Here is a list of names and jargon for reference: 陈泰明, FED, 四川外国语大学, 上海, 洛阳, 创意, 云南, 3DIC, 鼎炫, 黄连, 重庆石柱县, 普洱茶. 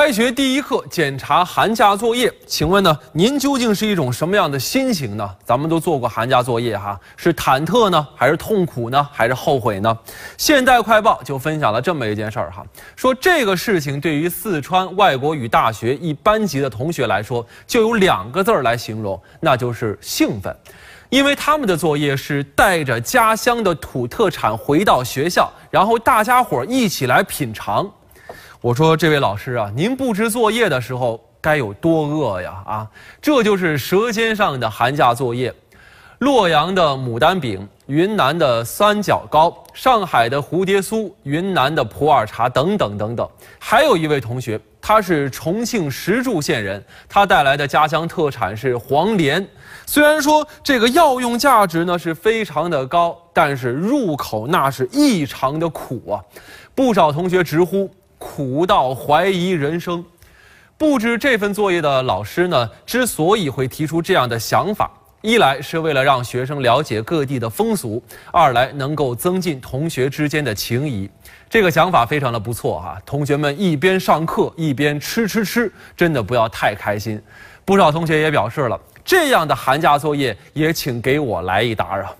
开学第一课检查寒假作业，请问呢，您究竟是一种什么样的心情呢？咱们都做过寒假作业哈，是忐忑呢，还是痛苦呢，还是后悔呢？现代快报就分享了这么一件事儿哈，说这个事情对于四川外国语大学一班级的同学来说，就有2个字来形容，那就是兴奋。 因为他们的作业是带着家乡的土特产回到学校，然后大家伙一起来品尝。我说这位老师啊，您布置作业的时候该有多饿呀！啊，这就是舌尖上的寒假作业。洛阳的牡丹饼，云南的三角糕，上海的蝴蝶酥，云南的普洱茶等等等等。还有一位同学，他是重庆石柱县人，他带来的家乡特产是黄连。 虽然说这个药用价值呢是非常的高，但是入口那是异常的苦啊！不少同学直呼苦到怀疑人生。布置这份作业的老师呢，之所以会提出这样的想法，一来是为了让学生了解各地的风俗，二来能够增进同学之间的情谊。这个想法非常的不错啊！同学们一边上课一边吃，真的不要太开心。不少同学也表示了。 这样的寒假作业也请给我来一沓啊！